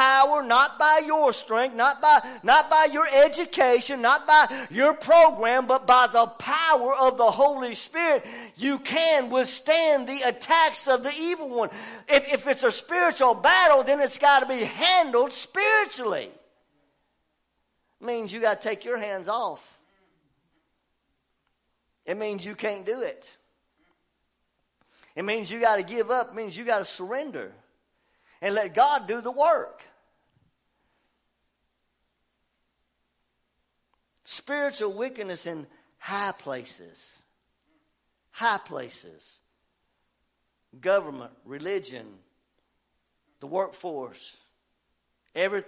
power, not by your strength, not by your education, not by your program, but by the power of the Holy Spirit, you can withstand the attacks of the evil one. If it's a spiritual battle, then it's got to be handled spiritually. It means you got to take your hands off. It means you can't do it. It means you got to give up. It means you got to surrender and let God do the work. Spiritual wickedness in high places. High places. Government, religion, the workforce, every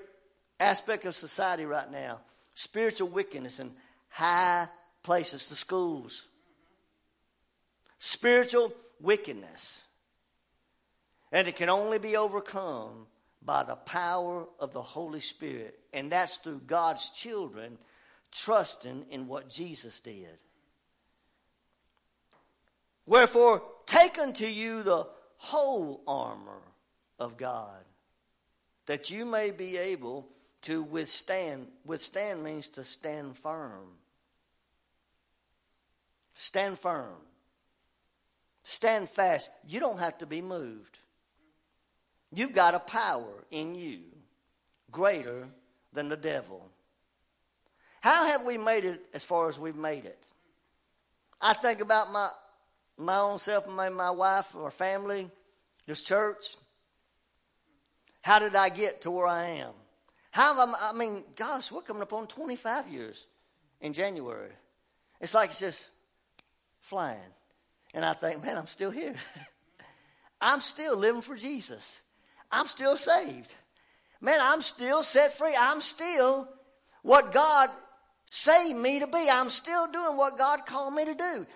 aspect of society right now. Spiritual wickedness in high places, the schools. Spiritual wickedness. And it can only be overcome by the power of the Holy Spirit. And that's through God's children trusting in what Jesus did. Wherefore, take unto you the whole armor of God, that you may be able to withstand. Withstand means to stand firm. Stand firm. Stand fast. You don't have to be moved. You've got a power in you greater than the devil. How have we made it as far as we've made it? I think about my own self, my wife, our family, this church. How did I get to where I am? Gosh, we're coming up on 25 years in January. It's like it's just flying. And I think, man, I'm still here. I'm still living for Jesus. I'm still saved. Man, I'm still set free. I'm still what God saved me to be. I'm still doing what God called me to do.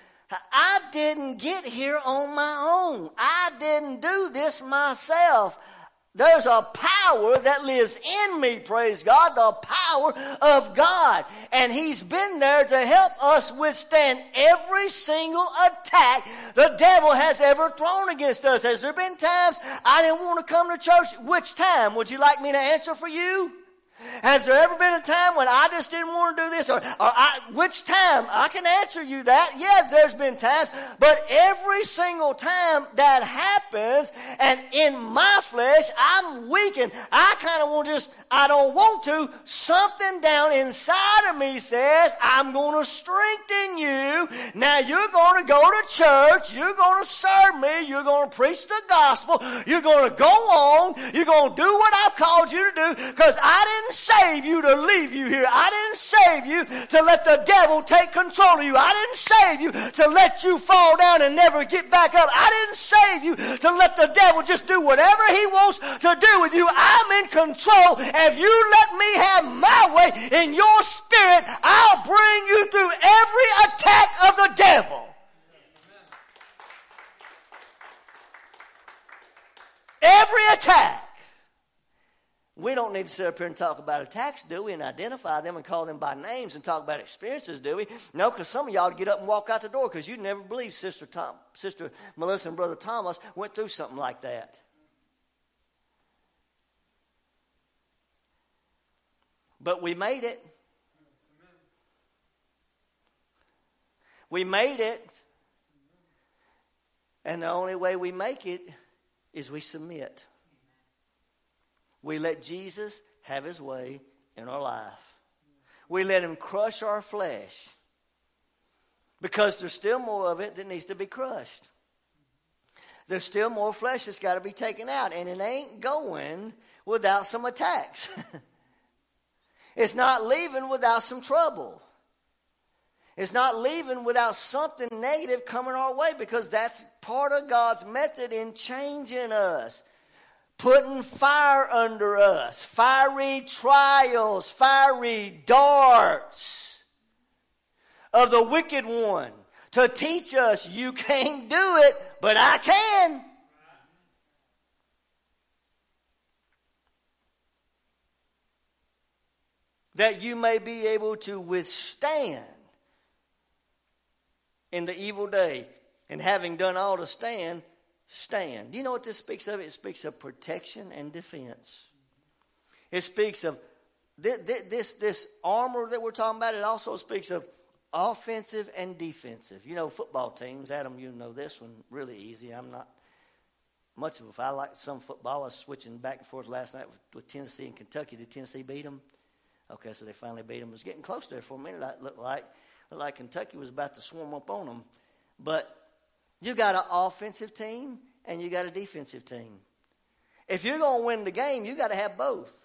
I didn't get here on my own. I didn't do this myself. There's a power that lives in me, praise God, the power of God. And He's been there to help us withstand every single attack the devil has ever thrown against us. Has there been times I didn't want to come to church? Which time? Would you like me to answer for you? Has there ever been a time when I just didn't want to do this? Which time? I can answer you that. Yeah, there's been times. But every single time that happens, and in my flesh, I'm weakened. I don't want to. Something down inside of me says, I'm going to strengthen you. Now you're going to go to church. You're going to serve me. You're going to preach the gospel. You're going to go on. You're going to do what I've called you to do, because I didn't save you to leave you here. I didn't save you to let the devil take control of you. I didn't save you to let you fall down and never get back up. I didn't save you to let the devil just do whatever he wants to do with you. I'm in control. If you let me have my way in your spirit, I'll bring you through every attack of the devil. Every attack. We don't need to sit up here and talk about attacks, do we? And identify them and call them by names and talk about experiences, do we? No, because some of y'all get up and walk out the door because you never believe Sister Melissa and Brother Thomas went through something like that. But we made it. We made it. And the only way we make it is we submit. We let Jesus have His way in our life. We let Him crush our flesh, because there's still more of it that needs to be crushed. There's still more flesh that's got to be taken out, and it ain't going without some attacks. It's not leaving without some trouble. It's not leaving without something negative coming our way, because that's part of God's method in changing us. Putting fire under us, fiery trials, fiery darts of the wicked one to teach us you can't do it, but I can. That you may be able to withstand in the evil day, and having done all to stand, stand. Do you know what this speaks of? It speaks of protection and defense. It speaks of this armor that we're talking about. It also speaks of offensive and defensive. You know, football teams, Adam, you know this one really easy. I'm not much of a fan. I like some football. I was switching back and forth last night with Tennessee and Kentucky. Did Tennessee beat them? Okay, so they finally beat them. It was getting close there for a minute, it looked like. Looked like Kentucky was about to swarm up on them. But you got an offensive team and you got a defensive team. If you're going to win the game, you got to have both.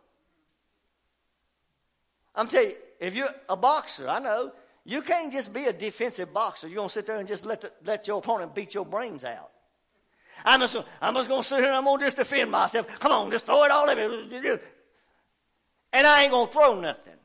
I'm telling you, if you're a boxer, I know, you can't just be a defensive boxer. You're going to sit there and just let your opponent beat your brains out. I'm just going to sit here and I'm going to just defend myself. Come on, just throw it all at me. And I ain't going to throw nothing.